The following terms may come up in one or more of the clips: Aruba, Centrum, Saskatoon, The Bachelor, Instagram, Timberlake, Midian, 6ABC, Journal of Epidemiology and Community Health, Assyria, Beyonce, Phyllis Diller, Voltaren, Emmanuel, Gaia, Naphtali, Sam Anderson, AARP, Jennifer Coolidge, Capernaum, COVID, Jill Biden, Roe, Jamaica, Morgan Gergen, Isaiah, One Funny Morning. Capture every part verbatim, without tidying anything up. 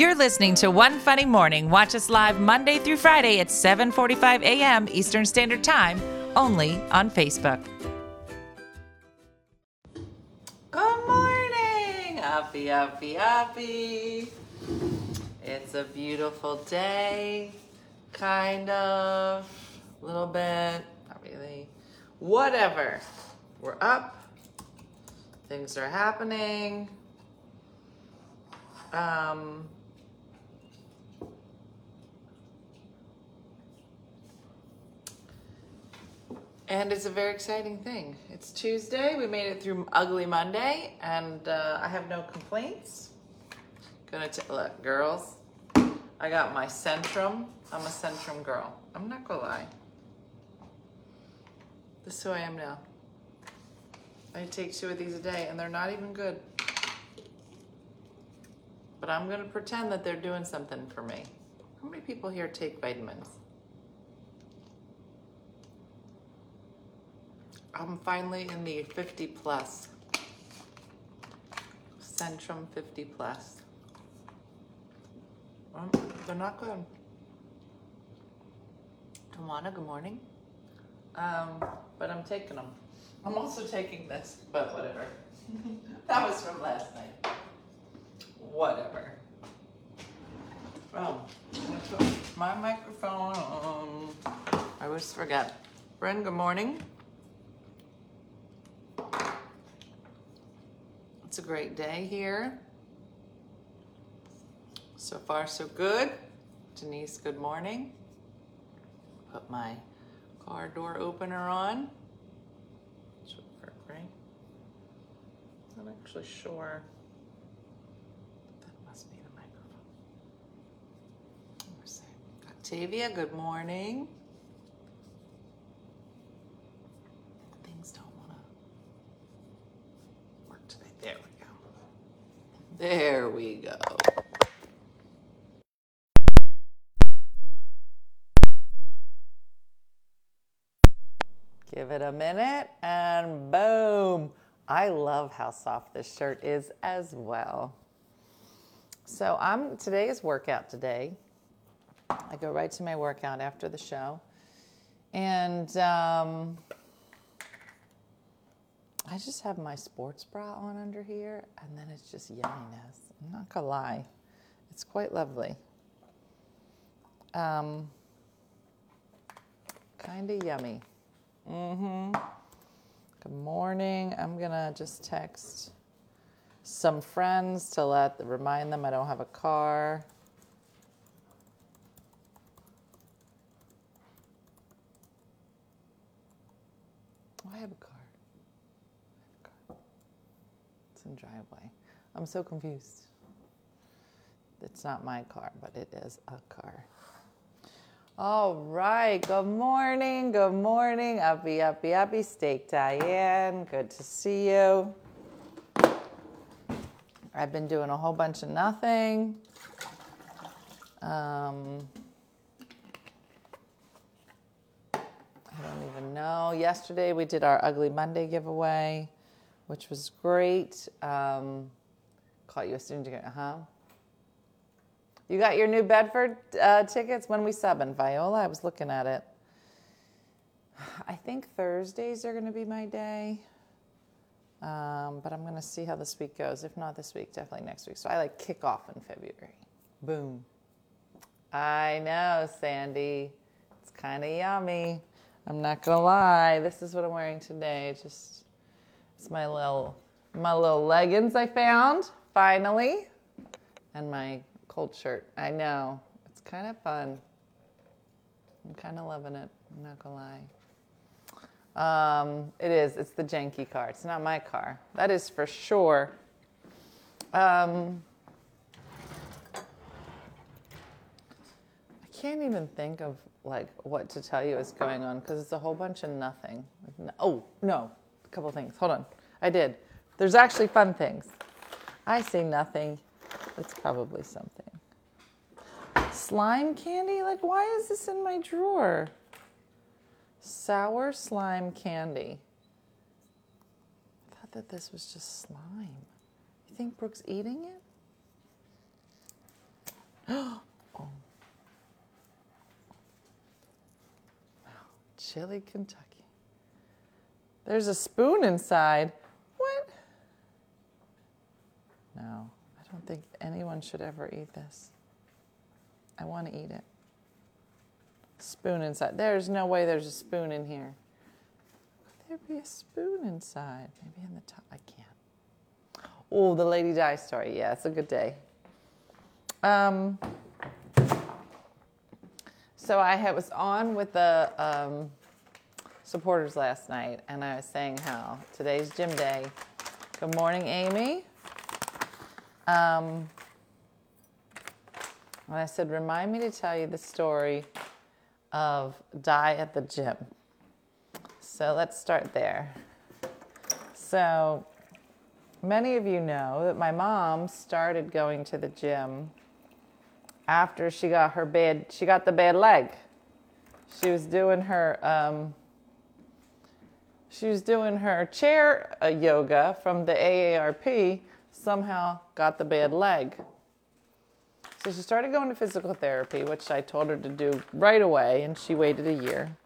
You're listening to One Funny Morning. Watch us live Monday through Friday at seven forty-five a.m. Eastern Standard Time, only on Facebook. Good morning, happy, happy, happy. It's a beautiful day, kind of, a little bit, not really, whatever. We're up. Things are happening. Um, and it's a very exciting thing. It's Tuesday. We made it through Ugly Monday, and uh, I have no complaints. Gonna t- look, girls. I got my Centrum. I'm a Centrum girl. I'm not gonna lie. This is who I am now. I take two of these a day, and they're not even good. But I'm going to pretend that they're doing something for me. How many people here take vitamins? I'm finally in the fifty plus. Centrum fifty plus. Um, they're not good. Tawana, good morning. Um, but I'm taking them. I'm also taking this, but whatever. That was from last night. Whatever. Oh, my microphone. I always forget. Bren, good morning. It's a great day here. So far, so good. Denise, good morning. Put my car door opener on. Should work, right? Not actually sure. Octavia, good morning. Things don't want to work today. There we go. There we go. Give it a minute and boom. I love how soft this shirt is as well. So I'm today is workout today. I go right to my workout after the show, and um, I just have my sports bra on under here, and then it's just yumminess. I'm not gonna lie, it's quite lovely. Um, kind of yummy. Mm-hmm. Good morning. I'm gonna just text some friends to let remind them I don't have a car. I have a car. I have a car. It's in the driveway. I'm so confused. It's not my car, but it is a car. All right. Good morning. Good morning. Happy, happy, happy. Steak Diane. Good to see you. I've been doing a whole bunch of nothing. Um... I don't even know. Yesterday we did our Ugly Monday giveaway, which was great. Um, caught you as soon as you got, huh? You got your New Bedford uh, tickets when we sub in Viola. I was looking at it. I think Thursdays are going to be my day, um, but I'm going to see how this week goes. If not this week, definitely next week. So I like kick off in February. Boom. I know, Sandy. It's kind of yummy. I'm not gonna lie. This is what I'm wearing today. Just it's my little my little leggings I found finally, and my cold shirt. I know it's kind of fun. I'm kind of loving it. I'm not gonna lie. Um, it is. It's the janky car. It's not my car. That is for sure. Um, I can't even think of. Like what to tell you is going on because it's a whole bunch of nothing. Oh, no, a couple things. Hold on. I did. There's actually fun things. I say nothing. It's probably something. Slime candy? Like, why is this in my drawer? Sour slime candy. I thought that this was just slime. You think Brooke's eating it? Oh. Wow. Chili, Kentucky. There's a spoon inside. What? No, I don't think anyone should ever eat this. I want to eat it. Spoon inside. There's no way there's a spoon in here. Could there be a spoon inside? Maybe in the top. I can't. Oh, the Lady Di story. Yeah, it's a good day. Um, so I had, was on with the um, supporters last night, and I was saying how today's gym day. Good morning, Amy. Um, and I said, remind me to tell you the story of Di at the gym. So let's start there. So many of you know that my mom started going to the gym after she got her bad, she got the bad leg. She was doing her, um, she was doing her chair uh, yoga from the A A R P, somehow got the bad leg. So she started going to physical therapy, which I told her to do right away, and she waited a year.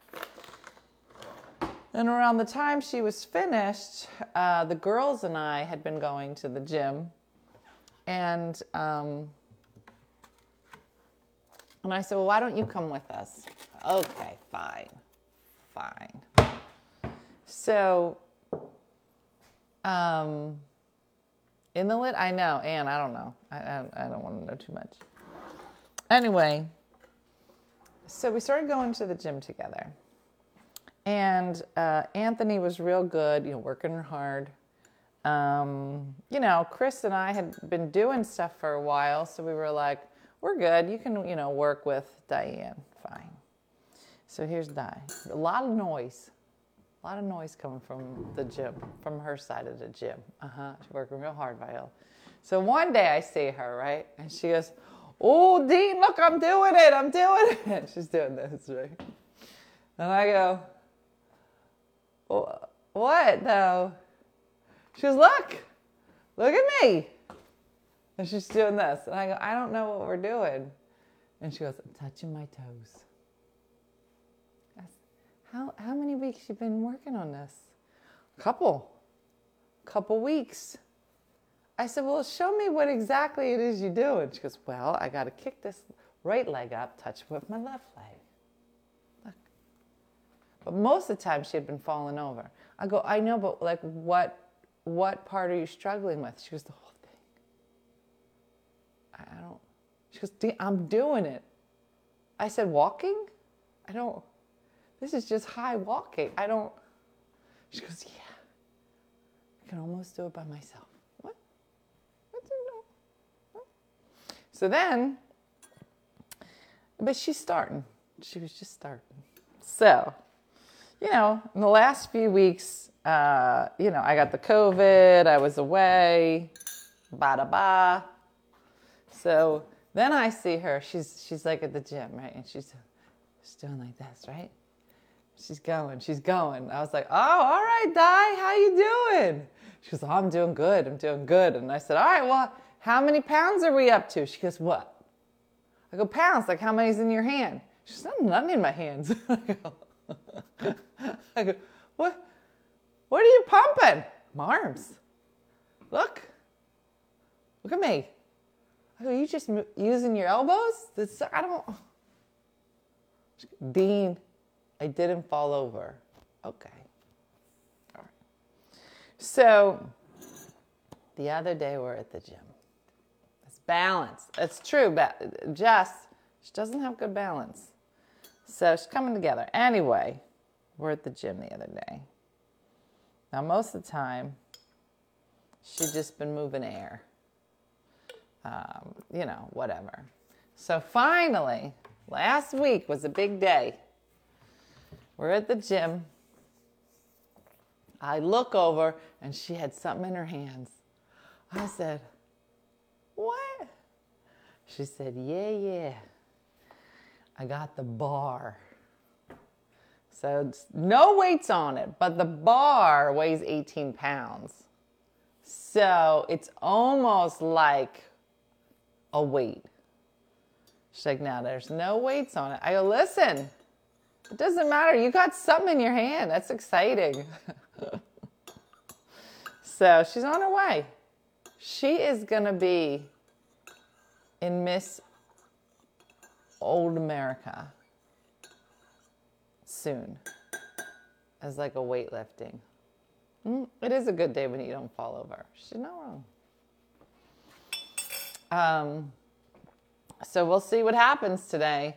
And around the time she was finished, uh, the girls and I had been going to the gym, and um, and I said, well, why don't you come with us? Okay, fine, fine. So, um, in the lit, I know, Anne, I don't know. I, I, I don't want to know too much. Anyway, so we started going to the gym together. And uh, Anthony was real good, you know, working hard. Um, you know, Chris and I had been doing stuff for a while, so we were like, we're good. You can, you know, work with Diane. Fine. So here's Di. A lot of noise. A lot of noise coming from the gym, from her side of the gym. Uh-huh. She's working real hard, Viola. So one day I see her, right? And she goes, oh, Dean, look, I'm doing it. I'm doing it. She's doing this, right? And I go, what though? She goes, look, look at me. And she's doing this. And I go, I don't know what we're doing. And she goes, I'm touching my toes. I said, how, how many weeks you been working on this? A couple, couple weeks. I said, well, show me what exactly it is you do. And she goes, well, I got to kick this right leg up, touch it with my left leg. But most of the time she had been falling over. I go, I know, but like what what part are you struggling with? She goes, the whole thing. I don't. She goes, I'm doing it. I said, walking? I don't. This is just high walking. I don't. She goes, yeah. I can almost do it by myself. What? What's it? What? So then, but she's starting. She was just starting. So. You know, in the last few weeks, uh, you know, I got the COVID, I was away, ba-da-ba. So then I see her, she's she's like at the gym, right? And she's, she's doing like this, right? She's going, she's going. I was like, oh, all right, Di, how you doing? She goes, oh, I'm doing good, I'm doing good. And I said, all right, well, how many pounds are we up to? She goes, what? I go, pounds, like how many's in your hand? She goes, nothing in my hands. I go, I go, what, what are you pumping? My arms. Look. Look at me. I go, you just m- using your elbows? This, I don't. She goes, Dean, I didn't fall over. Okay. All right. So the other day we're at the gym. It's balance. It's true. But Jess, she doesn't have good balance. So it's coming together. Anyway, we're at the gym the other day. Now, most of the time, she's just been moving air. Um, you know, whatever. So finally, last week was a big day. We're at the gym. I look over, and she had something in her hands. I said, what? She said, yeah, yeah. I got the bar. So no weights on it, but the bar weighs eighteen pounds. So it's almost like a weight. She's like, no, there's no weights on it. I go, listen, it doesn't matter. You got something in your hand. That's exciting. So she's on her way. She is going to be in Miss Old America soon as like a weightlifting. Mm, it is a good day when you don't fall over. She's not wrong. Um, so we'll see what happens today.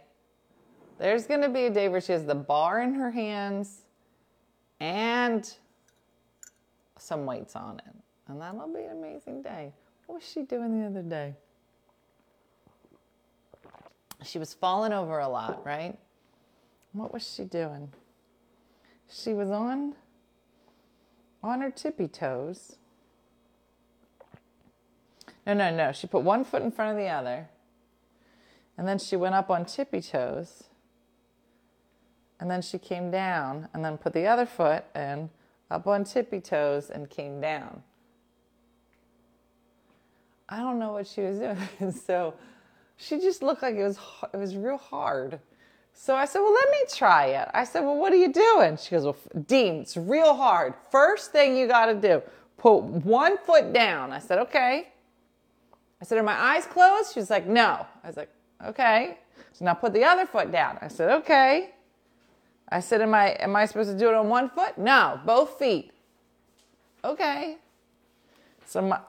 There's going to be a day where she has the bar in her hands and some weights on it. And that'll be an amazing day. What was she doing the other day? She was falling over a lot, right? What was she doing? She was on, on her tippy toes. No, no, no. She put one foot in front of the other. And then she went up on tippy toes. And then she came down and then put the other foot in, up on tippy toes and came down. I don't know what she was doing. So she just looked like it was it was real hard. So I said, well, let me try it. I said, well, what are you doing? She goes, well, Dean, it's real hard. First thing you got to do, put one foot down. I said, okay. I said, are my eyes closed? She's like, no. I was like, okay. So now put the other foot down. I said, okay. I said, am I am I supposed to do it on one foot? No, both feet. Okay. So my...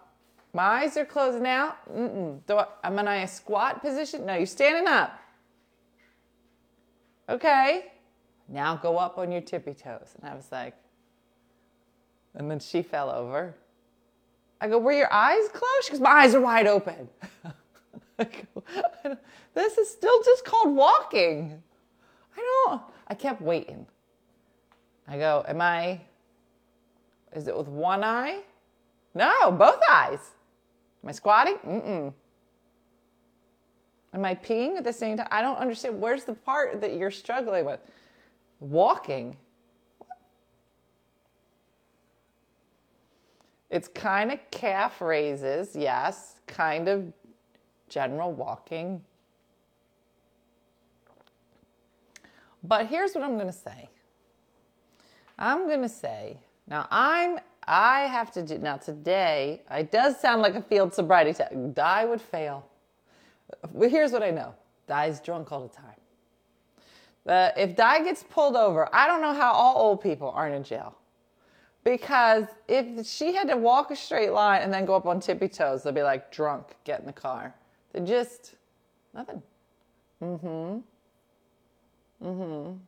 My eyes are closing out. Mm-mm. Do I, am I in a squat position? No, you're standing up. Okay. Now go up on your tippy toes. And I was like, and then she fell over. I go, were your eyes closed? She goes, my eyes are wide open. I go, I this is still just called walking. I don't, I kept waiting. I go, am I, is it with one eye? No, both eyes. Am I squatting? Mm-mm. Am I peeing at the same time? I don't understand. Where's the part that you're struggling with? Walking. It's kind of calf raises, yes. Kind of general walking. But here's what I'm going to say. I'm going to say, now I'm I have to do, now today, it does sound like a field sobriety test. I would fail. Well, here's what I know. Di's drunk all the time. Uh, if Di gets pulled over, I don't know how all old people aren't in jail. Because if she had to walk a straight line and then go up on tippy toes, they'll be like, drunk, get in the car. They just, nothing. Mm-hmm. Mm-hmm.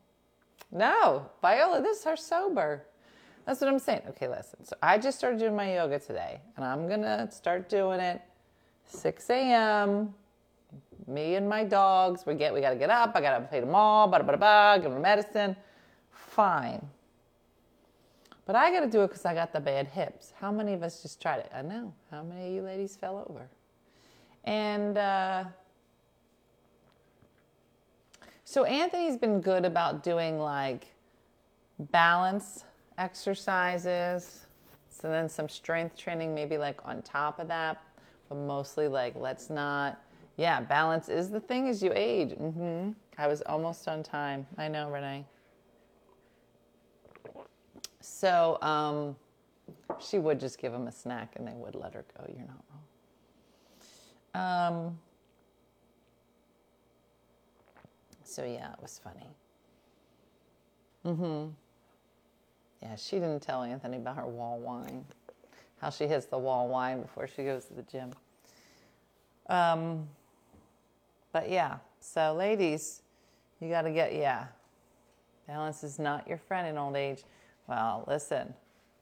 No, Viola, this is her sober. That's what I'm saying. Okay, listen. So I just started doing my yoga today, and I'm going to start doing it six a.m. Me and my dogs, we get we got to get up. I got to pay them all, bada, bada, bada, give them medicine. Fine. But I got to do it because I got the bad hips. How many of us just tried it? I know. How many of you ladies fell over? And uh, so Anthony's been good about doing, like, balance exercises, so then some strength training maybe like on top of that, but mostly like let's not, yeah, balance is the thing as you age. Mm-hmm. I was almost on time. I know, Renee. So um, she would just give them a snack and they would let her go. You're not wrong. Um, so yeah, it was funny. Mm-hmm. Yeah, she didn't tell Anthony about her wall wine, how she hits the wall wine before she goes to the gym. Um, but yeah, so ladies, you got to get, yeah, balance is not your friend in old age. Well, listen,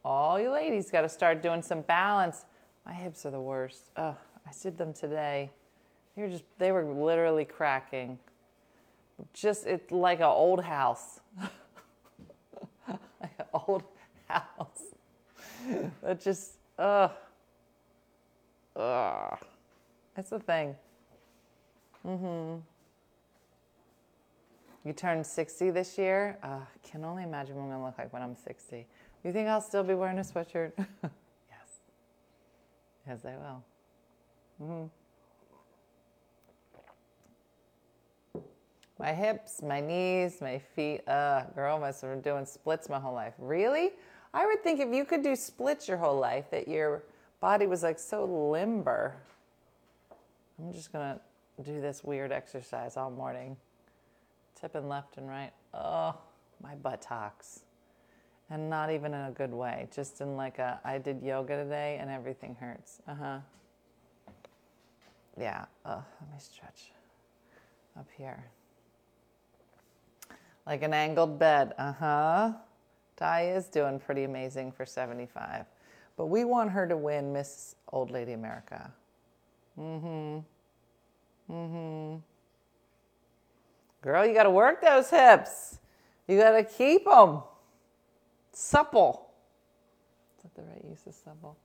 all you ladies got to start doing some balance. My hips are the worst. Oh, I did them today. They were just, they were literally cracking. Just, it's like an old house. Like an old house. That just, ugh. Ugh. That's the thing. Mm-hmm. You turned sixty this year? Uh, I can only imagine what I'm going to look like when I'm sixty. You think I'll still be wearing a sweatshirt? Yes. Yes, I will. Mm-hmm. My hips, my knees, my feet. Uh, girl, must have been doing splits my whole life. Really? I would think if you could do splits your whole life, that your body was like so limber. I'm just gonna do this weird exercise all morning. Tipping left and right. Oh, my buttocks. And not even in a good way. Just in like a, I did yoga today and everything hurts. Uh-huh. Yeah. Oh, let me stretch up here. Like an angled bed. Uh-huh. Di is doing pretty amazing for seventy-five. But we want her to win Miss Old Lady America. Mm-hmm. Mm-hmm. Girl, you got to work those hips. You got to keep them supple. Is that the right use of supple?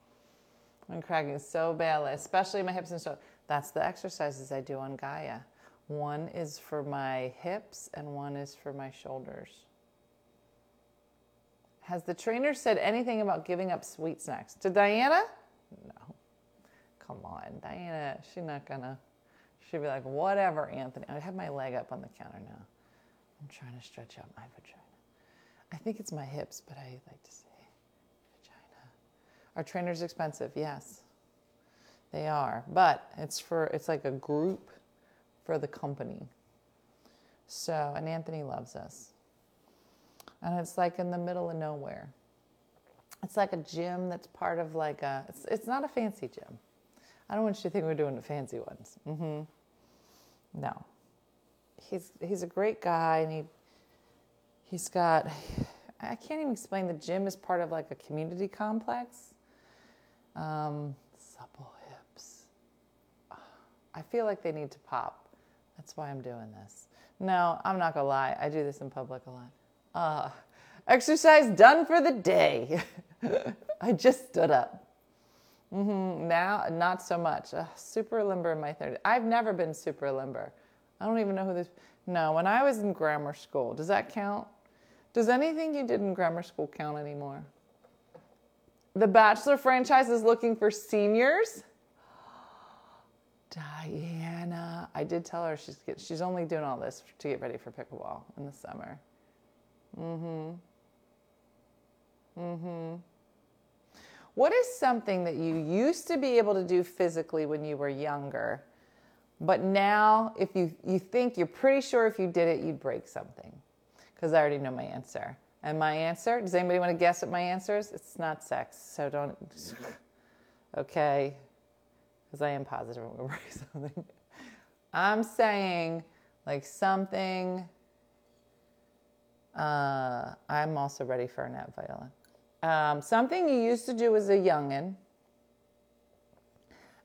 I'm cracking so badly, especially my hips and shoulders. That's the exercises I do on Gaia. One is for my hips and one is for my shoulders. Has the trainer said anything about giving up sweet snacks? To Diana? No. Come on, Diana. She's not gonna. She'd be like, whatever, Anthony. I have my leg up on the counter now. I'm trying to stretch out my vagina. I think it's my hips, but I like to say vagina. Are trainers expensive? Yes, they are. But it's for it's like a group for the company. So, and Anthony loves us. And it's like in the middle of nowhere. It's like a gym that's part of like a, it's, it's not a fancy gym. I don't want you to think we're doing the fancy ones. Mm-hmm. No. He's he's a great guy, and he, he's got, I can't even explain, the gym is part of like a community complex. Um, supple hips. I feel like they need to pop. That's why I'm doing this. No, I'm not going to lie. I do this in public a lot. Uh, exercise done for the day. I just stood up. Mm-hmm. Now, not so much. Ugh, super limber in my thirties. I've never been super limber. I don't even know who this... No, when I was in grammar school, does that count? Does anything you did in grammar school count anymore? The Bachelor franchise is looking for seniors? Diana. I did tell her she's get, she's only doing all this to get ready for pickleball in the summer. Mm-hmm. Mm-hmm. What is something that you used to be able to do physically when you were younger, but now if you, you think you're pretty sure if you did it, you'd break something? Because I already know my answer. And my answer, does anybody want to guess what my answer is? It's not sex, so don't... Okay. Because I am positive I'm going to break something. I'm saying like something... Uh, I'm also ready for a nap, Viola. Um, something you used to do as a youngin'.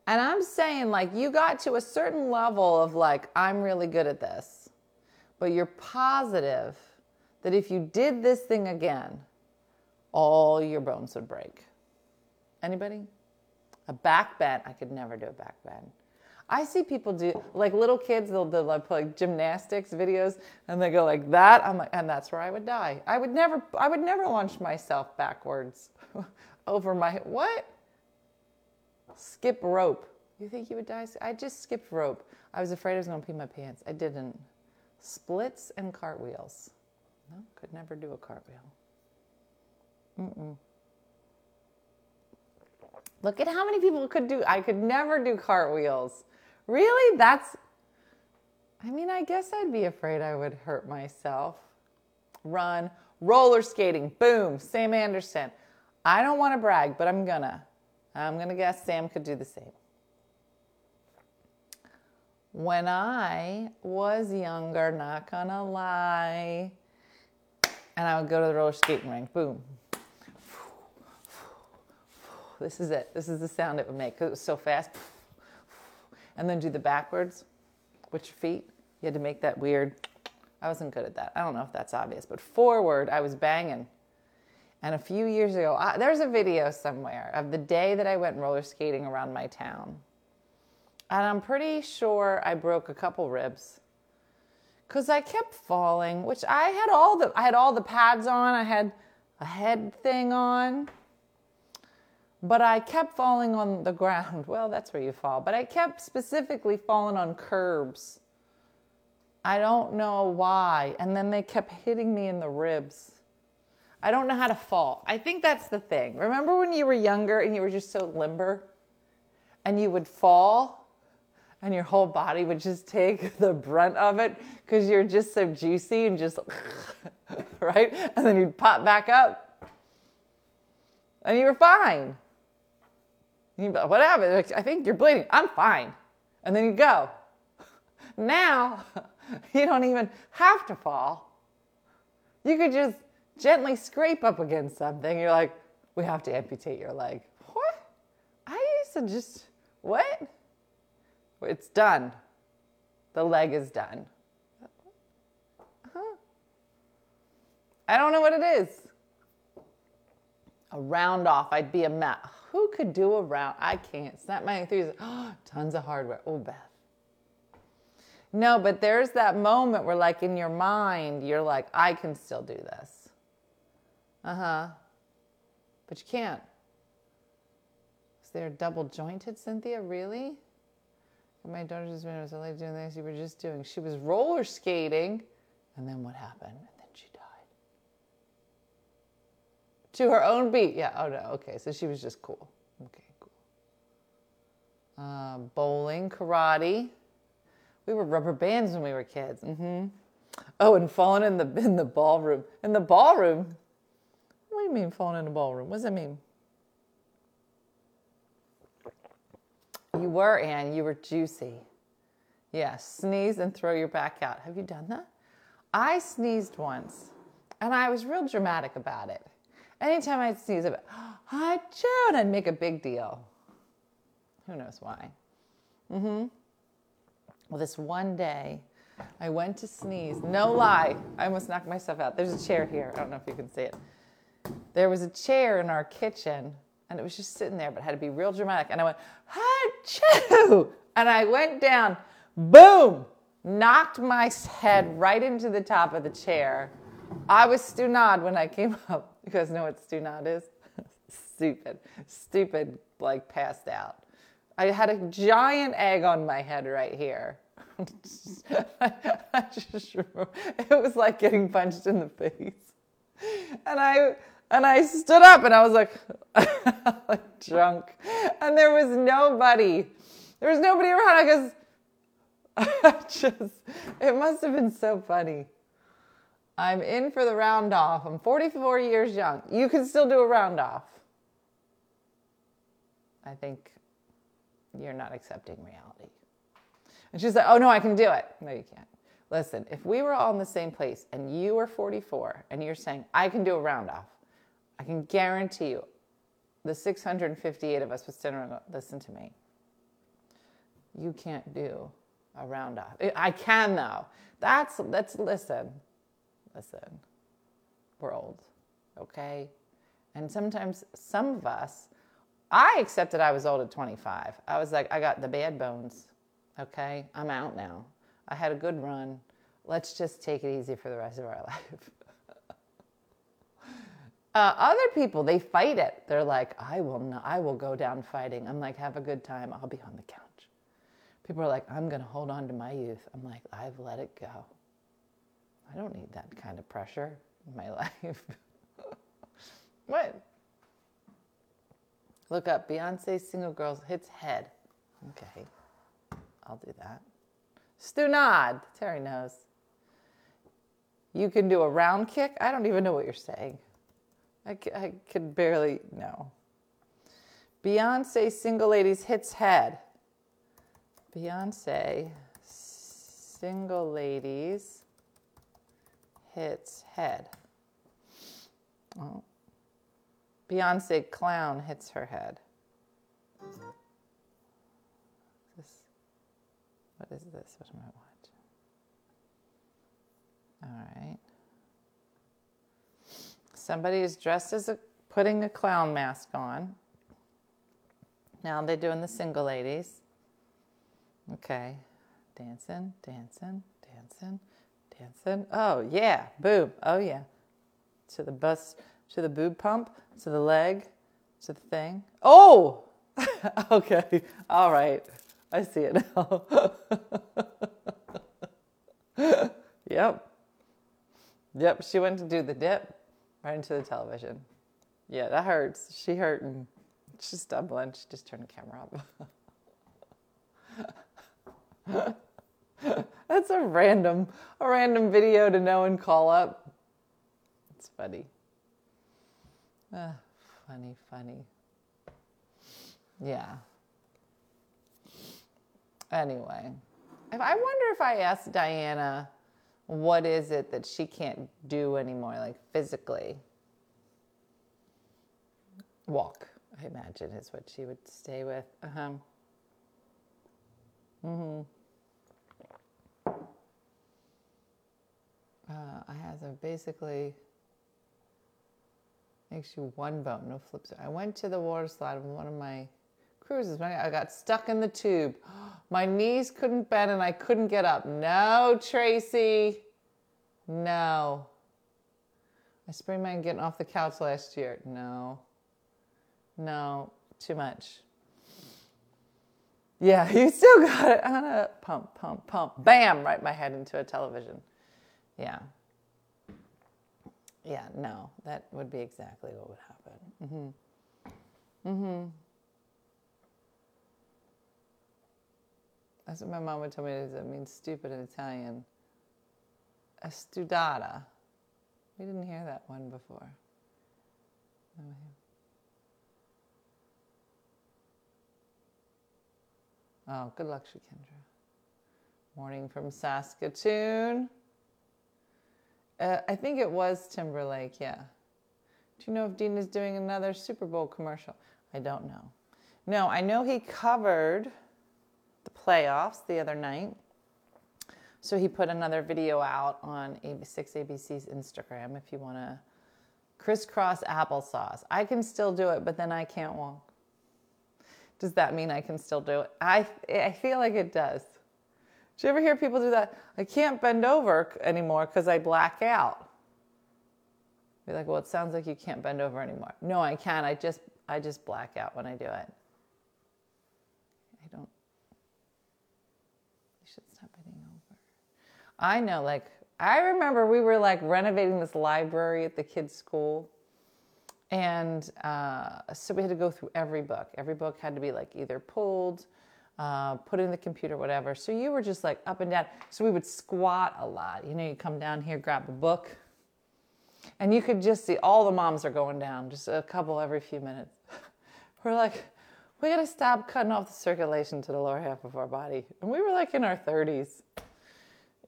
And I'm saying, like, you got to a certain level of, like, I'm really good at this. But you're positive that if you did this thing again, all your bones would break. Anybody? A back bend. I could never do a back bend. I see people do, like little kids, they'll do like, like gymnastics videos and they go like that. I'm like, and that's where I would die. I would never, I would never launch myself backwards over my, what? Skip rope. You think you would die? I just skipped rope. I was afraid I was going to pee my pants. I didn't. Splits and cartwheels. No, could never do a cartwheel. Mm-mm. Look at how many people could do, I could never do cartwheels. Really? That's, I mean, I guess I'd be afraid I would hurt myself. Run, roller skating, boom, Sam Anderson. I don't want to brag, but I'm gonna. I'm gonna guess Sam could do the same. When I was younger, not gonna lie, and I would go to the roller skating rink, boom. This is it. This is the sound it would make because it was so fast. And then do the backwards with your feet. You had to make that weird. I wasn't good at that. I don't know if that's obvious, but forward, I was banging. And a few years ago, I, there's a video somewhere of the day that I went roller skating around my town. And I'm pretty sure I broke a couple ribs because I kept falling, which I had all the, I had all the pads on. I had a head thing on. But I kept falling on the ground. Well, that's where you fall. But I kept specifically falling on curbs. I don't know why. And then they kept hitting me in the ribs. I don't know how to fall. I think that's the thing. Remember when you were younger and you were just so limber and you would fall and your whole body would just take the brunt of it because you're just so juicy and just, right? And then you'd pop back up and you were fine. You'd be like, what happened? I think you're bleeding. I'm fine. And then you go. Now you don't even have to fall. You could just gently scrape up against something. You're like, we have to amputate your leg. What? I used to just, what? It's done. The leg is done. Huh? I don't know what it is. A round off, I'd be a mess. Who could do a round? I can't. Snap my fingers. Oh, tons of hardware. Oh, Beth. No, but there's that moment where, like, in your mind, you're like, I can still do this. Uh-huh. But you can't. Is there double-jointed, Cynthia? Really? My daughter just was only doing things you were just doing. She was roller skating, and then what happened? And then she died. To her own beat. Yeah, oh, no, okay. So she was just cool. Okay, cool. Uh, bowling, karate. We were rubber bands when we were kids. Mm-hmm. Oh, and falling in the in the ballroom. In the ballroom? What do you mean falling in the ballroom? What does that mean? You were, Anne. You were juicy. Yeah, sneeze and throw your back out. Have you done that? I sneezed once, and I was real dramatic about it. Anytime I'd sneeze, I'd be, hi, Joan, I'd make a big deal. Who knows why? Mm-hmm. Well, this one day, I went to sneeze. No lie. I almost knocked myself out. There's a chair here. I don't know if you can see it. There was a chair in our kitchen, and it was just sitting there, but it had to be real dramatic. And I went, ha-choo! And I went down, boom! Knocked my head right into the top of the chair. I was stu nod when I came up. You guys know what stu nod is? Stupid. Stupid, like, passed out. I had a giant egg on my head right here. I, I just remember, it was like getting punched in the face. And I and I stood up and I was like, like drunk. And there was nobody. There was nobody around. I guess I just, it must have been so funny. I'm in for the round off. I'm forty-four years young. You can still do a round off. I think you're not accepting reality. And she's like, oh, no, I can do it. No, you can't. Listen, if we were all in the same place and you were forty-four and you're saying, I can do a round off, I can guarantee you the six hundred fifty-eight of us would sit around and go, listen to me. You can't do a round off. I can, though. That's, that's, listen, listen, we're old, okay? And sometimes some of us, I accepted I was old at twenty-five. I was like, I got the bad bones. Okay, I'm out now. I had a good run. Let's just take it easy for the rest of our life. uh, other people, they fight it. They're like, I will not, I will go down fighting. I'm like, have a good time. I'll be on the couch. People are like, I'm going to hold on to my youth. I'm like, I've let it go. I don't need that kind of pressure in my life. What? Look up Beyonce single girls hits head. Okay, I'll do that. Stu nod. Terry knows. You can do a round kick. I don't even know what you're saying. I, I could barely know. Beyonce single ladies hits head. Beyonce single ladies hits head. Oh. Beyonce clown hits her head. This, what is this? What am I watching? All right. Somebody is dressed as a, putting a clown mask on. Now they're doing the single ladies. Okay. Dancing, dancing, dancing, dancing. Oh, yeah. Boom. Oh, yeah. To the bus. To the boob pump, to the leg, to the thing. Oh! Okay. All right. I see it now. Yep, she went to do the dip right into the television. Yeah, that hurts. She hurt and she's stumbling. She just turned the camera up. That's a random, a random video to know and call up. It's funny. Ah, funny, funny. Yeah. Anyway, if I wonder if I asked Diana, what is it that she can't do anymore, like physically? Walk, I imagine, is what she would stay with. Uh-huh. Mm-hmm. Uh, I have to basically makes you one bone, no flips. I went to the water slide on one of my cruises. I got stuck in the tube. My knees couldn't bend and I couldn't get up. No, Tracy. No. I sprained my getting off the couch last year. No. No, too much. Yeah, you still got it. On a pump, pump, pump. Bam, right my head into a television. Yeah. Yeah, no, that would be exactly what would happen. Mm-hmm. Mm-hmm. That's what my mom would tell me. It means stupid in Italian. A studata. We didn't hear that one before. Oh, good luck, Shakendra. Morning from Saskatoon. Uh, I think it was Timberlake, yeah. Do you know if Dean is doing another Super Bowl commercial? I don't know. No, I know he covered the playoffs the other night. So he put another video out on six A B C's Instagram if you want to crisscross applesauce. I can still do it, but then I can't walk. Does that mean I can still do it? I, I feel like it does. Do you ever hear people do that? I can't bend over anymore because I black out. You're like, well, it sounds like you can't bend over anymore. No, I can. I just, I just black out when I do it. I don't. You should stop bending over. I know. Like, I remember we were like renovating this library at the kids' school, and uh, so we had to go through every book. Every book had to be like either pulled. Uh, put in the computer, whatever. So you were just like up and down. So we would squat a lot. You know, you come down here, grab a book, and you could just see all the moms are going down, just a couple every few minutes. We're like, we gotta stop cutting off the circulation to the lower half of our body. And we were like in our thirties.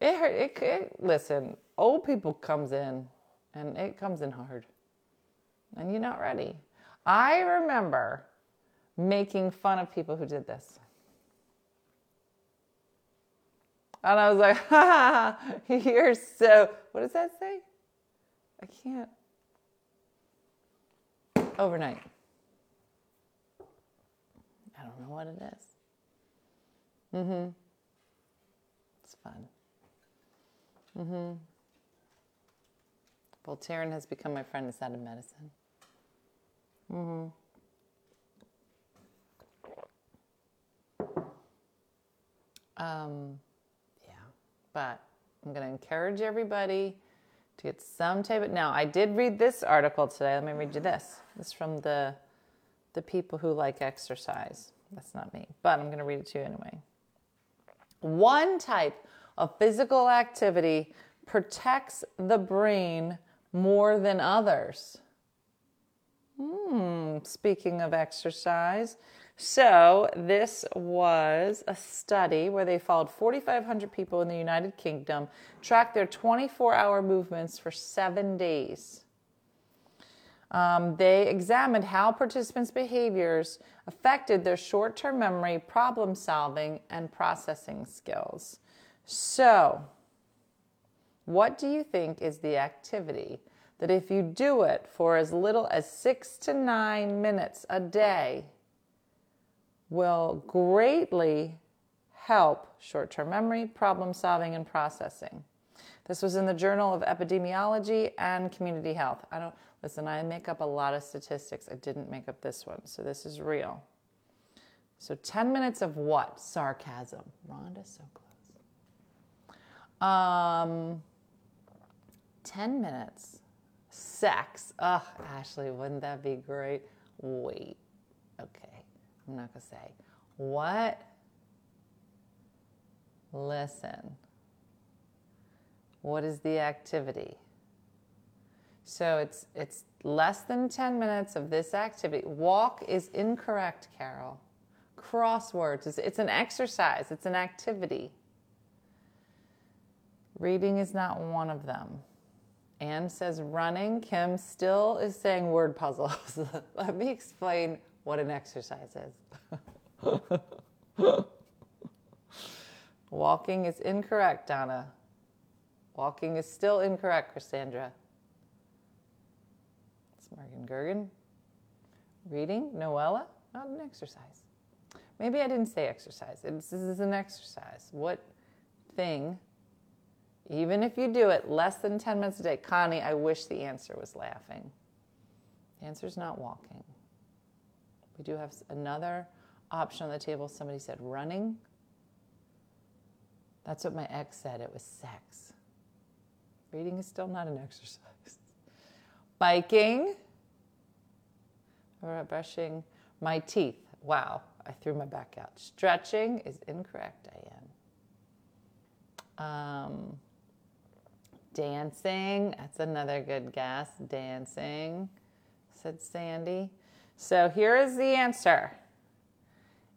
It hurt. It, it listen, old people comes in, and it comes in hard. And you're not ready. I remember making fun of people who did this. And I was like, ha, ha, ha, you're so, what does that say? I can't. Overnight. I don't know what it is. Mm-hmm. It's fun. Mm-hmm. Voltaren has become my friend instead of medicine. Mm-hmm. Um... But I'm going to encourage everybody to get some type of... Now, I did read this article today. Let me read you this. This is from the, the people who like exercise. That's not me. But I'm going to read it to you anyway. One type of physical activity protects the brain more than others. Hmm. Speaking of exercise... So this was a study where they followed four thousand five hundred people in the United Kingdom, tracked their twenty-four hour movements for seven days. Um, they examined how participants' behaviors affected their short-term memory, problem-solving, and processing skills. So what do you think is the activity that if you do it for as little as six to nine minutes a day, will greatly help short-term memory, problem-solving, and processing? This was in the Journal of Epidemiology and Community Health. I don't, listen, I make up a lot of statistics. I didn't make up this one, so this is real. So ten minutes of what? Sarcasm. Rhonda's so close. Um, ten minutes. Sex. Ugh, Ashley, wouldn't that be great? Wait. Okay. I'm not going to say. What? Listen. What is the activity? So it's it's less than ten minutes of this activity. Walk is incorrect, Carol. Crosswords, is, it's an exercise. It's an activity. Reading is not one of them. Anne says running. Kim still is saying word puzzles. Let me explain what an exercise is. Walking is incorrect, Donna. Walking is still incorrect, Cassandra. It's Morgan Gergen. Reading, Noella, not an exercise. Maybe I didn't say exercise. This is an exercise. What thing, even if you do it less than ten minutes a day? Connie, I wish the answer was laughing. The answer's not walking. We do have another option on the table. Somebody said running. That's what my ex said. It was sex. Reading is still not an exercise. Biking. Or brushing my teeth. Wow, I threw my back out. Stretching is incorrect, Diane. Um, dancing. That's another good guess. Dancing, said Sandy. So here is the answer.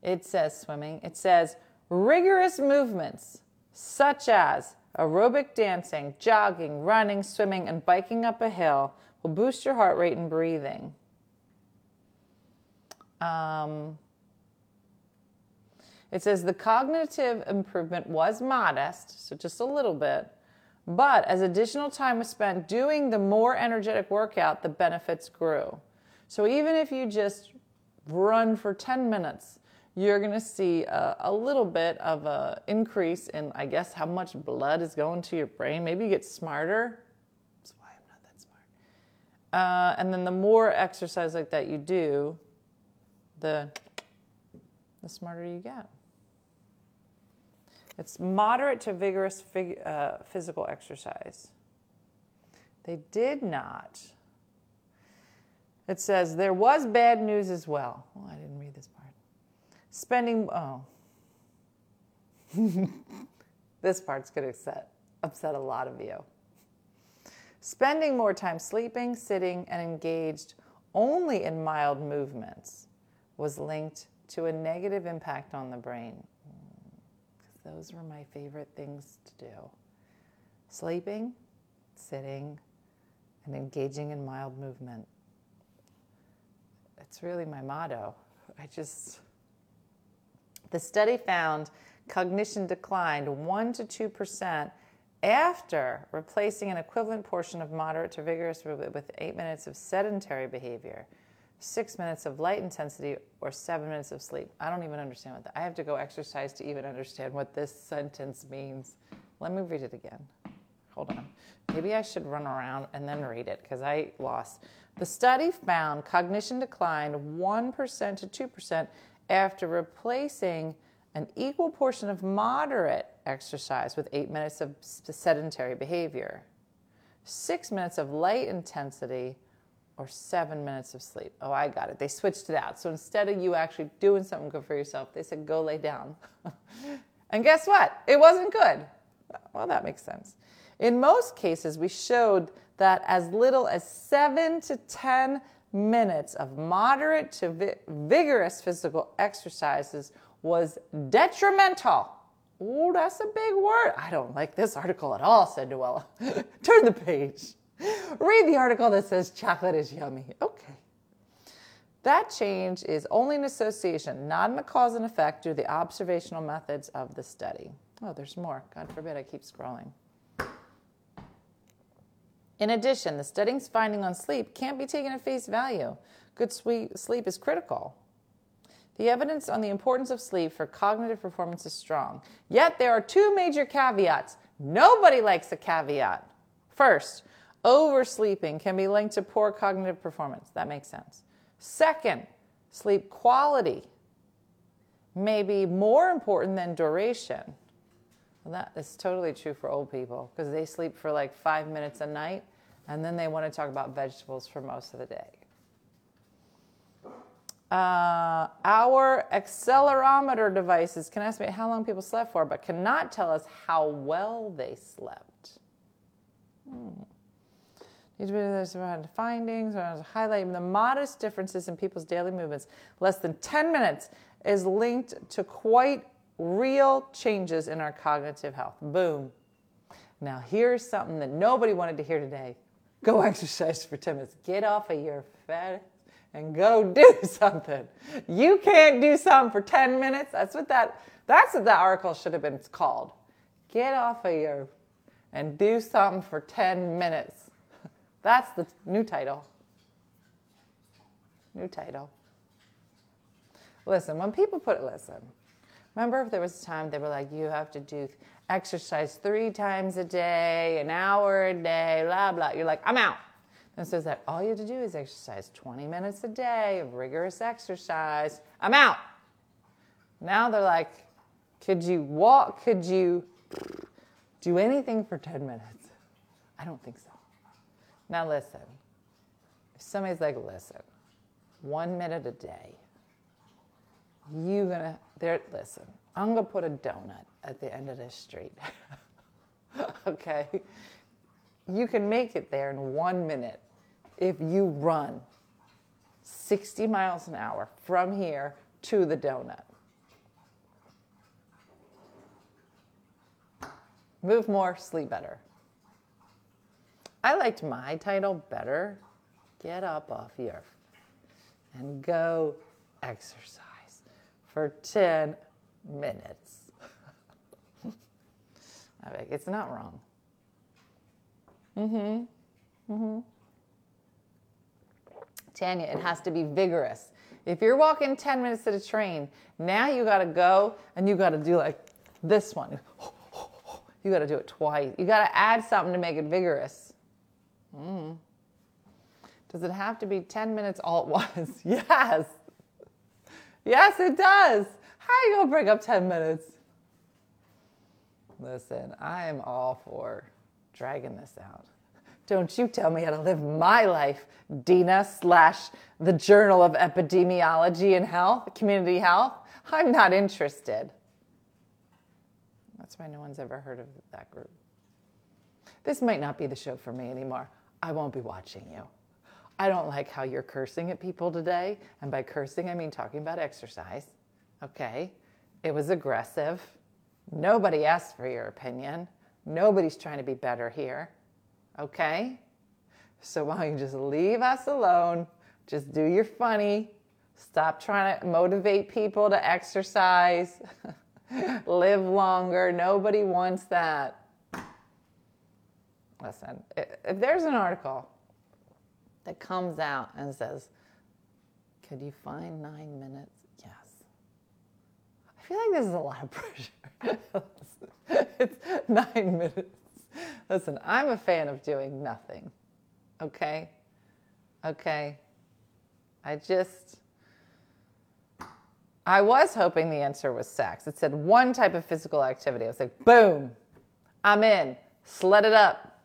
It says swimming. It says rigorous movements such as aerobic dancing, jogging, running, swimming, and biking up a hill will boost your heart rate and breathing. Um, it says the cognitive improvement was modest, so just a little bit, but as additional time was spent doing the more energetic workout, the benefits grew. So even if you just run for ten minutes, you're going to see a, a little bit of an increase in, I guess, how much blood is going to your brain. Maybe you get smarter. That's why I'm not that smart. Uh, and then the more exercise like that you do, the, the smarter you get. It's moderate to vigorous fig, uh, physical exercise. They did not. It says there was bad news as well. Well, I didn't read this part. Spending, oh, this part's going to upset, upset a lot of you. Spending more time sleeping, sitting, and engaged only in mild movements was linked to a negative impact on the brain. Because those were my favorite things to do. Sleeping, sitting, and engaging in mild movement. That's really my motto. I just... The study found cognition declined one to two percent after replacing an equivalent portion of moderate to vigorous with eight minutes of sedentary behavior, six minutes of light intensity, or seven minutes of sleep. I don't even understand what that, I have to go exercise to even understand what this sentence means. Let me read it again. Hold on. Maybe I should run around and then read it because I lost. The study found cognition declined one percent to two percent after replacing an equal portion of moderate exercise with eight minutes of sedentary behavior, six minutes of light intensity, or seven minutes of sleep. Oh, I got it. They switched it out. So instead of you actually doing something good for yourself, they said, go lay down. And guess what? It wasn't good. Well, that makes sense. In most cases, we showed that as little as seven to ten minutes of moderate to vi- vigorous physical exercises was detrimental. Oh, that's a big word. I don't like this article at all, said Noella. Turn the page. Read the article that says chocolate is yummy. Okay. That change is only an association, not in the cause and effect due to the observational methods of the study. Oh, there's more. God forbid I keep scrolling. In addition, the study's finding on sleep can't be taken at face value. Good sleep is critical. The evidence on the importance of sleep for cognitive performance is strong. Yet there are two major caveats. Nobody likes a caveat. First, oversleeping can be linked to poor cognitive performance. That makes sense. Second, sleep quality may be more important than duration. Well, that is totally true for old people because they sleep for like five minutes a night and then they want to talk about vegetables for most of the day. Uh, our accelerometer devices can estimate how long people slept for, but cannot tell us how well they slept. Hmm. Need to be there's around findings, highlighting the modest differences in people's daily movements. Less than ten minutes is linked to quite real changes in our cognitive health. Boom. Now here's something that nobody wanted to hear today. Go exercise for ten minutes. Get off of your fat and go do something. You can't do something for ten minutes. That's what that, that's what that article should have been called. Get off of your and do something for ten minutes. That's the new title. New title. Listen, when people put, listen, remember if there was a time they were like, you have to do exercise three times a day, an hour a day, blah, blah. You're like, I'm out. And says that all you have to do is exercise twenty minutes a day of rigorous exercise. I'm out. Now they're like, could you walk? Could you do anything for ten minutes? I don't think so. Now listen, if somebody's like, listen, one minute a day, you're gonna, there, listen, I'm gonna put a donut at the end of this street. Okay. You can make it there in one minute if you run sixty miles an hour from here to the donut. Move more, sleep better. I liked my title better. Get up off your and go exercise for ten minutes. I beg, it's not wrong. Mm-hmm. Mm-hmm. Tanya, it has to be vigorous. If you're walking ten minutes to the train, now you got to go and you got to do like this one. You got to do it twice. You got to add something to make it vigorous. Mm. Does it have to be ten minutes all at once? Yes. Yes, it does. How are you going to break up ten minutes? Listen, I am all for dragging this out. Don't you tell me how to live my life, Dina slash the Journal of Epidemiology and Health, Community Health. I'm not interested. That's why no one's ever heard of that group. This might not be the show for me anymore. I won't be watching you. I don't like how you're cursing at people today. And by cursing, I mean talking about exercise. Okay. It was aggressive. Nobody asked for your opinion. Nobody's trying to be better here, okay? So why don't you just leave us alone, just do your funny, stop trying to motivate people to exercise, live longer, nobody wants that. Listen, if there's an article that comes out and says, could you find nine minutes? Yes. I feel like this is a lot of pressure. It's nine minutes. Listen, I'm a fan of doing nothing. Okay? Okay. I just... I was hoping the answer was sex. It said one type of physical activity. I was like, boom. I'm in. Slut it up.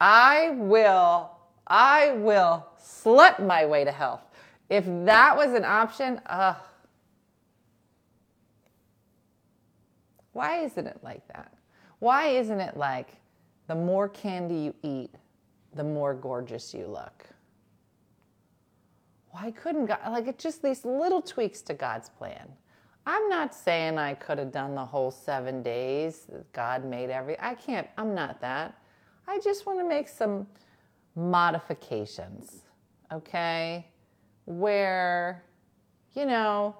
I will, I will slut my way to health. If that was an option, ugh. Why isn't it like that? Why isn't it like the more candy you eat, the more gorgeous you look? Why couldn't God, like it's just these little tweaks to God's plan. I'm not saying I could have done the whole seven days. God made every, I can't, I'm not that. I just want to make some modifications, okay? Where, you know,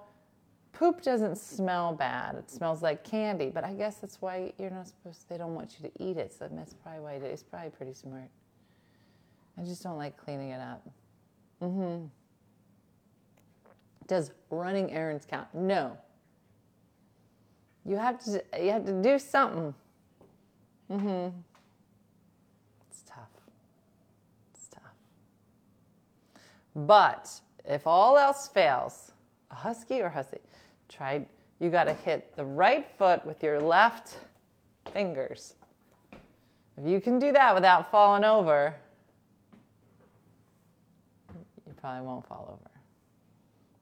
poop doesn't smell bad. It smells like candy, but I guess that's why you're not supposed to, they don't want you to eat it, so that's probably why it is. It's probably pretty smart. I just don't like cleaning it up. Mm-hmm. Does running errands count? No. You have to, you have to do something. Mm-hmm. It's tough. It's tough. But if all else fails, a husky or hussy? Try, you got to hit the right foot with your left fingers. If you can do that without falling over, you probably won't fall over.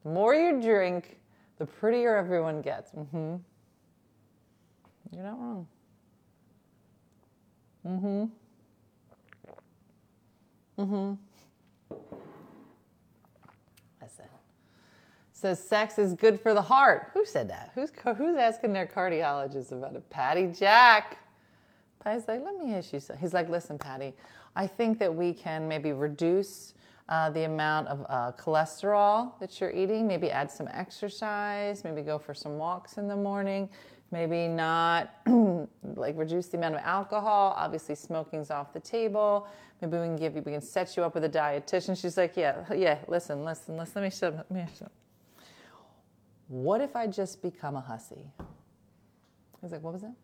The more you drink, the prettier everyone gets. Mm-hmm. You're not wrong. Mm-hmm. Mm-hmm. That's it. So sex is good for the heart. Who said that? Who's who's asking their cardiologist about it? Patty Jack. Patty's like, let me ask you something. He's like, listen, Patty, I think that we can maybe reduce uh, the amount of uh, cholesterol that you're eating. Maybe add some exercise. Maybe go for some walks in the morning. Maybe not, like, reduce the amount of alcohol. Obviously, smoking's off the table. Maybe we can give you, we can set you up with a dietitian. She's like, yeah, yeah, listen, listen, listen. Let me shut up. Let me shut up. What if I just become a hussy? I was like, what was that?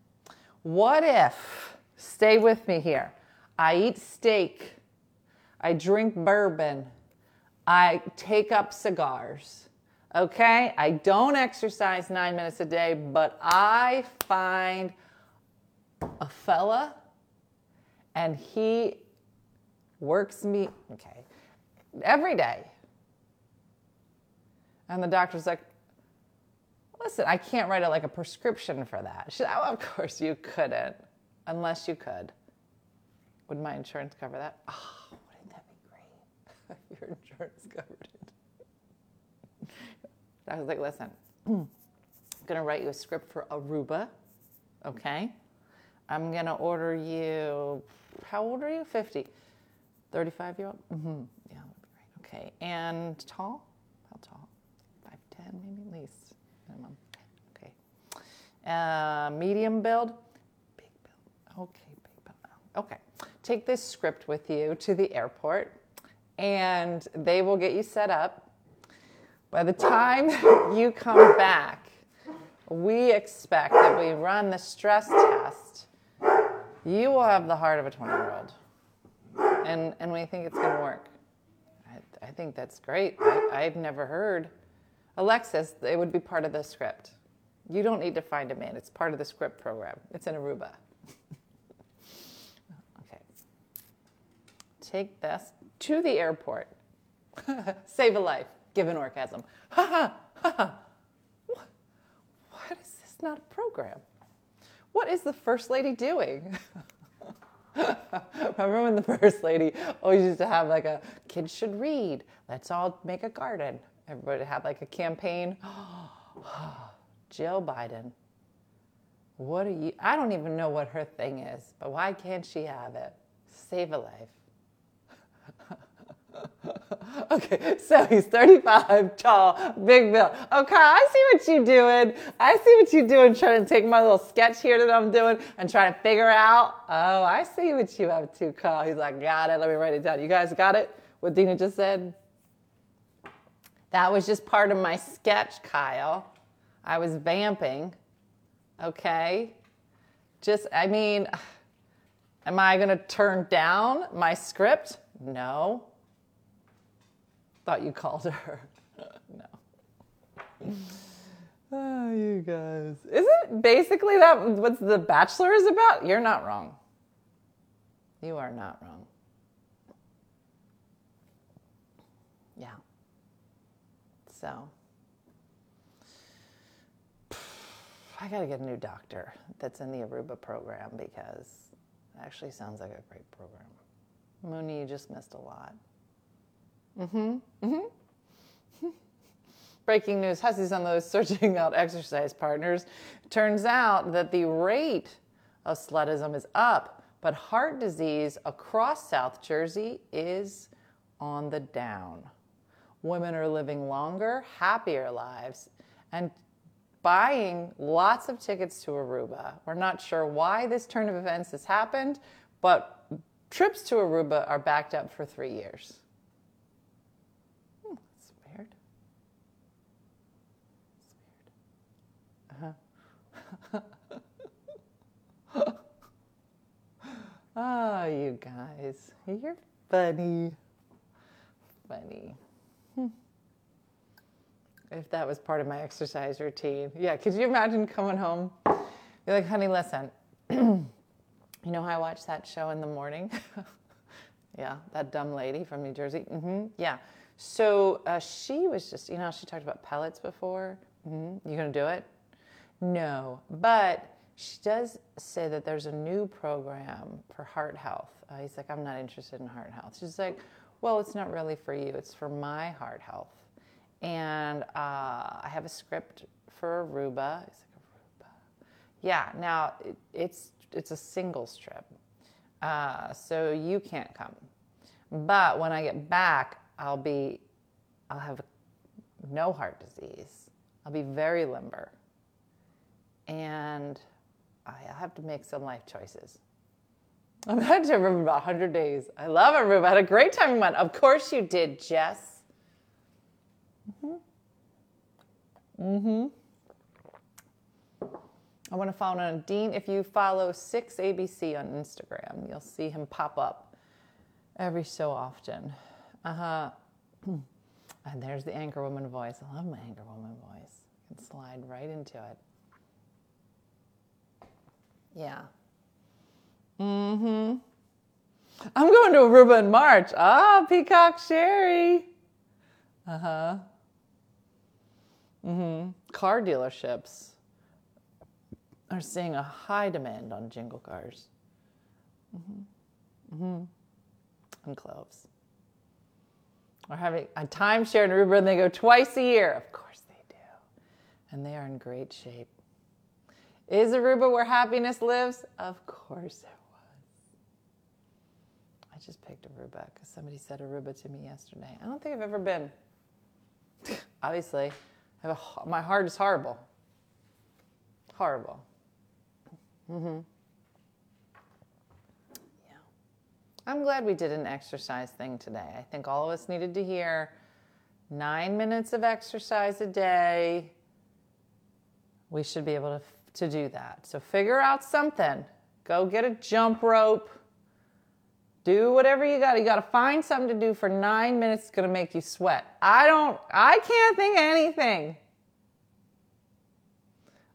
What if, stay with me here, I eat steak, I drink bourbon, I take up cigars, okay? I don't exercise nine minutes a day, but I find a fella and he works me, okay, every day. And the doctor's like, listen, I can't write a, like a prescription for that. She said, oh, of course you couldn't, unless you could. Would my insurance cover that? Oh, wouldn't that be great if your insurance covered it? I was like, listen, I'm going to write you a script for Aruba, okay? I'm going to order you, how old are you? fifty. thirty-five-year-old? Mm-hmm. Yeah, that would be great. Okay, and tall? How tall? five ten, maybe at least. Minimum. Okay. Uh, medium build. Big build. Okay. Big build. Okay. Take this script with you to the airport and they will get you set up. By the time you come back, we expect that we run the stress test. You will have the heart of a twenty-year-old. And and we think it's going to work. I, I think that's great. I, I've never heard. Alexis, it would be part of the script. You don't need to find a man. It's part of the script program. It's in Aruba. Okay. Take this to the airport. Save a life. Give an orgasm. Ha ha ha ha. What? Why is this not a program? What is the First Lady doing? Remember when the First Lady always used to have like a, kids should read. Let's all make a garden. Everybody had like a campaign. Jill Biden. What are you? I don't even know what her thing is, but why can't she have it? Save a life. Okay, so he's thirty-five, tall, big build. Okay, I see what you're doing. I see what you're doing, trying to take my little sketch here that I'm doing and try to figure out. Oh, I see what you have to call. He's like, got it. Let me write it down. You guys got it? What Dina just said? That was just part of my sketch, Kyle. I was vamping, okay? Just, I mean, am I gonna turn down my script? No. Thought you called her. No. Oh, you guys. Isn't basically that what The Bachelor is about? You're not wrong. You are not wrong. Yeah. So, I got to get a new doctor that's in the Aruba program because it actually sounds like a great program. Mooney, you just missed a lot. Mm-hmm. Mm-hmm. Breaking news, hussies on those searching out exercise partners. Turns out that the rate of slutism is up, but heart disease across South Jersey is on the down. Women are living longer, happier lives, and buying lots of tickets to Aruba. We're not sure why this turn of events has happened, but trips to Aruba are backed up for three years. Hmm, that's weird. That's weird. Uh-huh. Oh, you guys, you're funny. Funny. Hmm. If that was part of my exercise routine. Yeah, could you imagine coming home? You're like, honey, listen, You know how I watch that show in the morning? Yeah, that dumb lady from New Jersey. Mm-hmm. Yeah. So uh, she was just, you know, she talked about pellets before. Mm-hmm. You going to do it? No. But she does say that there's a new program for heart health. Uh, he's like, I'm not interested in heart health. She's like, well, it's not really for you. It's for my heart health. And uh, I have a script for Aruba. He's like, Aruba. Yeah. Now, it, it's it's a singles trip. Uh, so you can't come, but when I get back, I'll be, I'll have no heart disease. I'll be very limber, and I'll have to make some life choices. I've had to Aruba about a hundred days. I love Aruba. I had a great time in one. Of course you did, Jess. Mm-hmm. Mm-hmm. I want to follow on Dean. If you follow six A B C on Instagram, you'll see him pop up every so often. Uh-huh. And there's the anchorwoman voice. I love my anchorwoman voice. I can slide right into it. Yeah. Mm-hmm. I'm going to Aruba in March. Ah, Peacock Sherry. Uh-huh. Mm-hmm. Car dealerships are seeing a high demand on jingle cars. Mm-hmm. Mm-hmm. And cloves. Are having a timeshare in Aruba, and they go twice a year. Of course they do. And they are in great shape. Is Aruba where happiness lives? Of course it was. I just picked Aruba because somebody said Aruba to me yesterday. I don't think I've ever been. Obviously, I have a, my heart is horrible. Horrible. Mm-hmm. Yeah. I'm glad we did an exercise thing today. I think all of us needed to hear nine minutes of exercise a day. We should be able to, to do that. So figure out something. Go get a jump rope. Do whatever you got. You got to find something to do for nine minutes. It's going to make you sweat. I don't, I can't think of anything.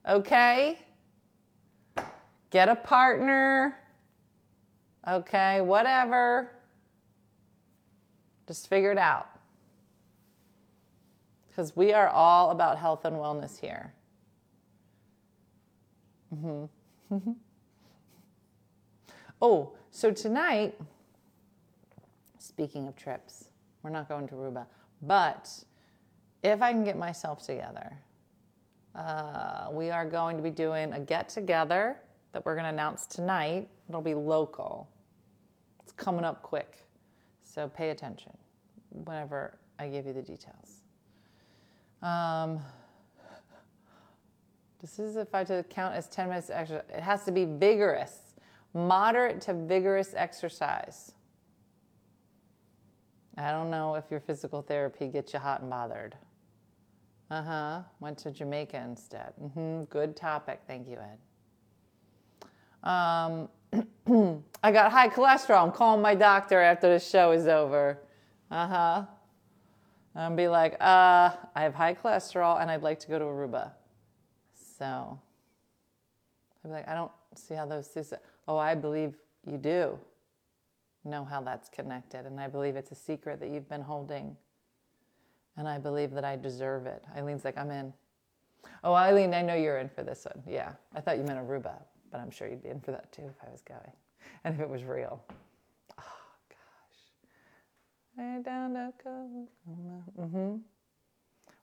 Okay? Get a partner. Okay, whatever. Just figure it out. Because we are all about health and wellness here. Mm-hmm. Oh, so tonight, speaking of trips, we're not going to Aruba, but if I can get myself together, Uh, we are going to be doing a get-together that we're going to announce tonight. It'll be local. It's coming up quick. So pay attention whenever I give you the details. Um, this is if I to count as ten minutes exercise. It has to be vigorous. Moderate to vigorous exercise. I don't know if your physical therapy gets you hot and bothered. Uh-huh. Went to Jamaica instead. Mm-hmm. Good topic. Thank you, Ed. Um, I got high cholesterol. I'm calling my doctor after the show is over. Uh-huh. And be like, uh, I have high cholesterol and I'd like to go to Aruba. So I'd be like, I don't see how those two... Oh, I believe you do know how that's connected. And I believe it's a secret that you've been holding. And I believe that I deserve it. Eileen's like, I'm in. Oh, Eileen, I know you're in for this one. Yeah, I thought you meant Aruba, but I'm sure you'd be in for that too if I was going. And if it was real. Oh, gosh. I don't know. Mm-hmm.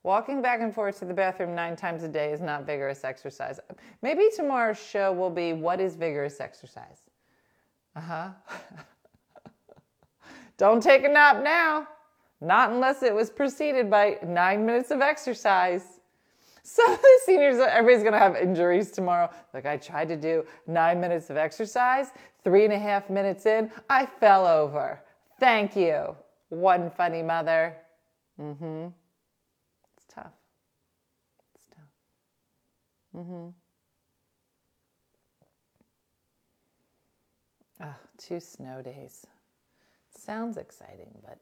Walking back and forth to the bathroom nine times a day is not vigorous exercise. Maybe tomorrow's show will be, what is vigorous exercise? Uh-huh. Don't take a nap now. Not unless it was preceded by nine minutes of exercise. Some of the seniors, everybody's going to have injuries tomorrow. Like, I tried to do nine minutes of exercise. Three and a half minutes in, I fell over. Thank you, one funny mother. Mm-hmm. It's tough. It's tough. Mm-hmm. Oh, two snow days. Sounds exciting, but...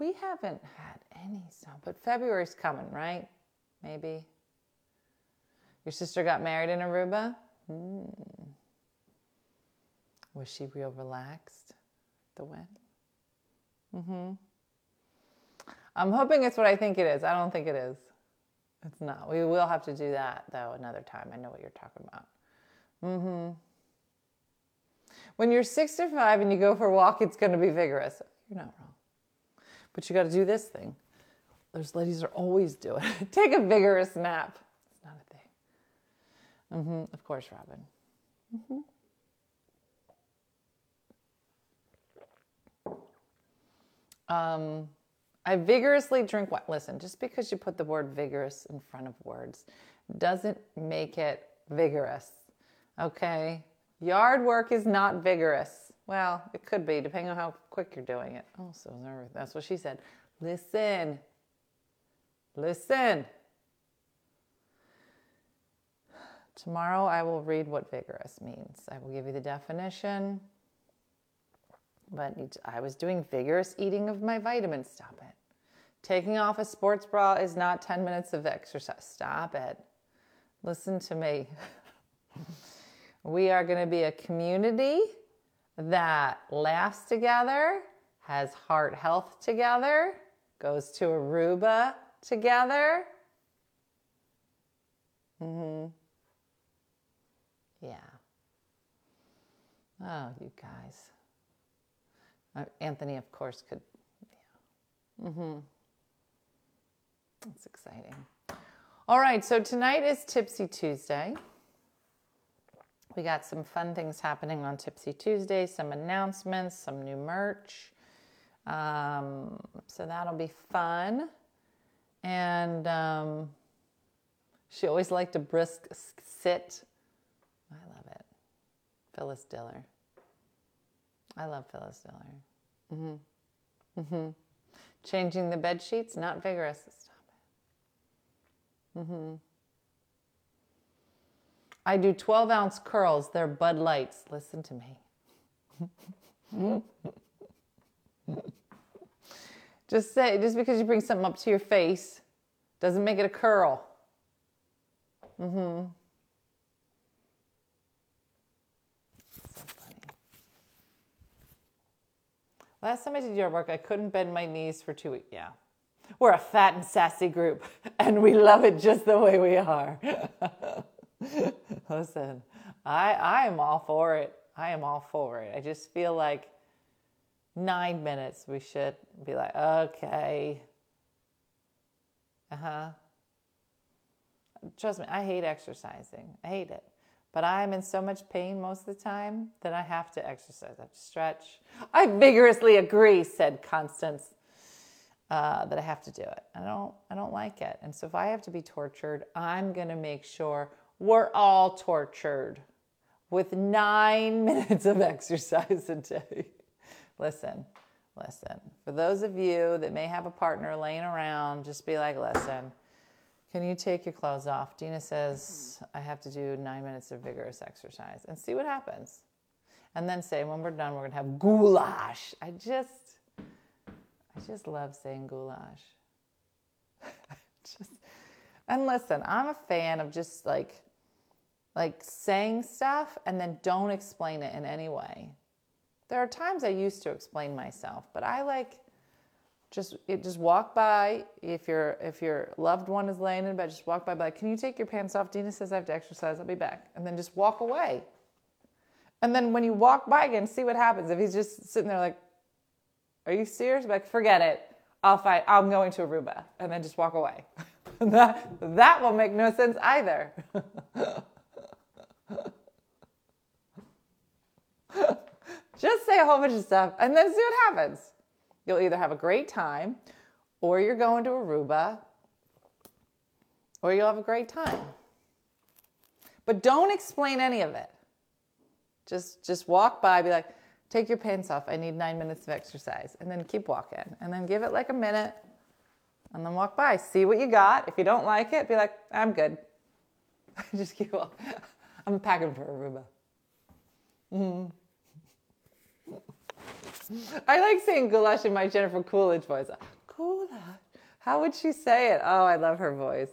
we haven't had any snow, but February's coming, right? Maybe. Your sister got married in Aruba? Mm. Was she real relaxed, the wet? Mm-hmm. I'm hoping it's what I think it is. I don't think it is. It's not. We will have to do that, though, another time. I know what you're talking about. Mm-hmm. When you're sixty-five and you go for a walk, it's going to be vigorous. You're not wrong. But you got to do this thing. Those ladies are always doing it. Take a vigorous nap. It's not a thing. Mm-hmm. Of course, Robin. Mm-hmm. Um, I vigorously drink wine. Listen, just because you put the word vigorous in front of words doesn't make it vigorous, okay? Yard work is not vigorous. Well, it could be, depending on how quick you're doing it. Oh, so that's what she said. Listen. Listen. Tomorrow I will read what vigorous means. I will give you the definition. But I was doing vigorous eating of my vitamins. Stop it. Taking off a sports bra is not ten minutes of exercise. Stop it. Listen to me. We are going to be a community that laughs together, has heart health together, goes to Aruba together. Mm-hmm. Yeah. Oh, you guys. Anthony, of course, could, yeah. Mm-hmm. That's exciting. All right, so tonight is Tipsy Tuesday. We got some fun things happening on Tipsy Tuesday, some announcements, some new merch. Um, so that'll be fun. And um, she always liked a brisk sit. I love it. Phyllis Diller. I love Phyllis Diller. Mm-hmm. Mm-hmm. Changing the bed sheets, not vigorous. Stop it. Mm-hmm. I do twelve ounce curls. They're Bud Lights. Listen to me. just say, just because you bring something up to your face doesn't make it a curl. Mm-hmm. Last time I did yard work, I couldn't bend my knees for two weeks. Yeah. We're a fat and sassy group, and we love it just the way we are. Listen, I I am all for it. I am all for it. I just feel like nine minutes we should be like, okay. Uh-huh. Trust me, I hate exercising. I hate it. But I'm in so much pain most of the time that I have to exercise. I have to stretch. I vigorously agree, said Constance, uh, that I have to do it. I don't, I don't like it. And so if I have to be tortured, I'm going to make sure we're all tortured with nine minutes of exercise a day. Listen, listen. For those of you that may have a partner laying around, just be like, listen. Can you take your clothes off? Dina says, I have to do nine minutes of vigorous exercise and see what happens. And then say, when we're done, we're going to have goulash. I just, I just love saying goulash. just, and listen, I'm a fan of just like, like saying stuff and then don't explain it in any way. There are times I used to explain myself, but I like, Just it, just walk by. If your if your loved one is laying in bed, just walk by. Be like, can you take your pants off? Dina says I have to exercise. I'll be back. And then just walk away. And then when you walk by again, see what happens. If he's just sitting there like, are you serious? Be like, forget it. I'll fight. I'm going to Aruba. And then just walk away. that that will make no sense either. Just say a whole bunch of stuff and then see what happens. You'll either have a great time or you're going to Aruba or you'll have a great time. But don't explain any of it. Just just walk by, be like, take your pants off. I need nine minutes of exercise. And then keep walking. And then give it like a minute and then walk by. See what you got. If you don't like it, be like, I'm good. Just keep walking. I'm packing for Aruba. Mm-hmm. I like saying goulash in my Jennifer Coolidge voice. Goulash. How would she say it? Oh, I love her voice.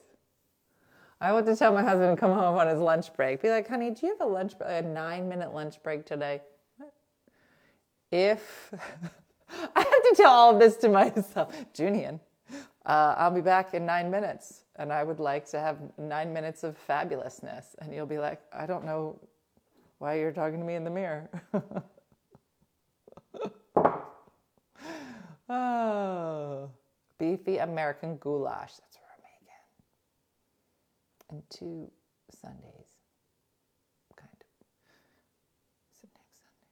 I want to tell my husband to come home on his lunch break. Be like, honey, do you have a lunch break? A nine minute lunch break today? What? if I have to tell all of this to myself, Junian, uh, I'll be back in nine minutes and I would like to have nine minutes of fabulousness. And you'll be like, I don't know why you're talking to me in the mirror. Oh, beefy American goulash. That's what I'm making. And two Sundays. Kind of. Is it next Sunday?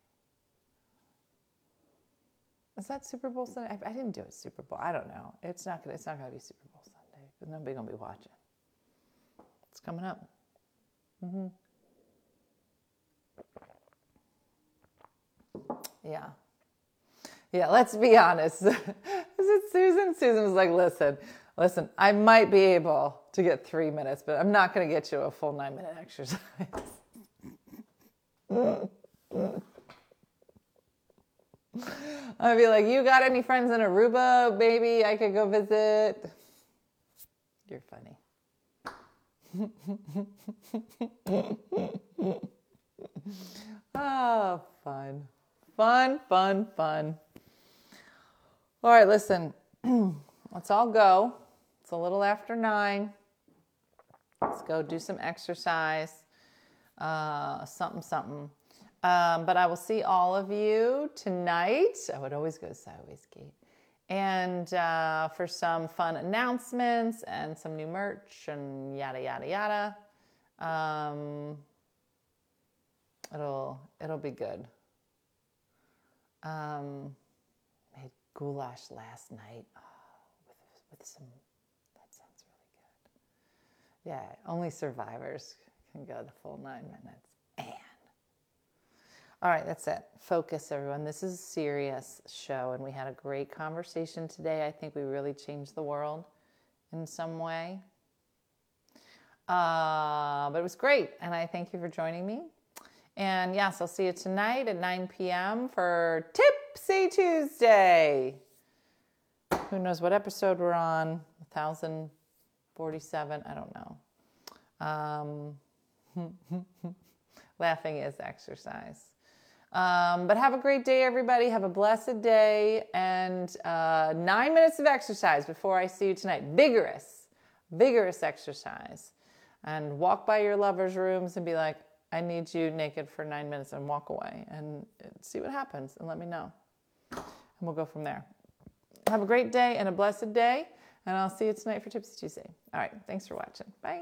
Is that Super Bowl Sunday? I, I didn't do it Super Bowl. I don't know. It's not gonna, it's not gonna be Super Bowl Sunday. Because nobody's gonna be watching. It's coming up. Mm-hmm. Yeah. Yeah, let's be honest. Is it Susan? Susan was like, listen, listen, I might be able to get three minutes, but I'm not going to get you a full nine minute exercise. I'd be like, you got any friends in Aruba, baby? I could go visit. You're funny. Oh, fun, fun, fun, fun. All right, listen, let's all go. It's a little after nine. Let's go do some exercise, uh, something, something. Um, but I will see all of you tonight. I would always go to Sideways Gate. And uh, for some fun announcements and some new merch and yada, yada, yada. Um, it'll, it'll be good. Um... Goulash last night oh, with, with some, that sounds really good. Yeah, only survivors can go the full nine minutes. And, all right, that's it. Focus, everyone. This is a serious show, and we had a great conversation today. I think we really changed the world in some way. Uh, but it was great, and I thank you for joining me. And yes, I'll see you tonight at nine p.m. for Tipsy Tuesday. Who knows what episode we're on? one thousand forty-seven. I don't know. Um, laughing is exercise. Um, but have a great day, everybody. Have a blessed day. And uh, nine minutes of exercise before I see you tonight. Vigorous, vigorous exercise. And walk by your lovers' rooms and be like, I need you naked for nine minutes and walk away and see what happens and let me know. And we'll go from there. Have a great day and a blessed day. And I'll see you tonight for Tipsy Tuesday. All right. Thanks for watching. Bye.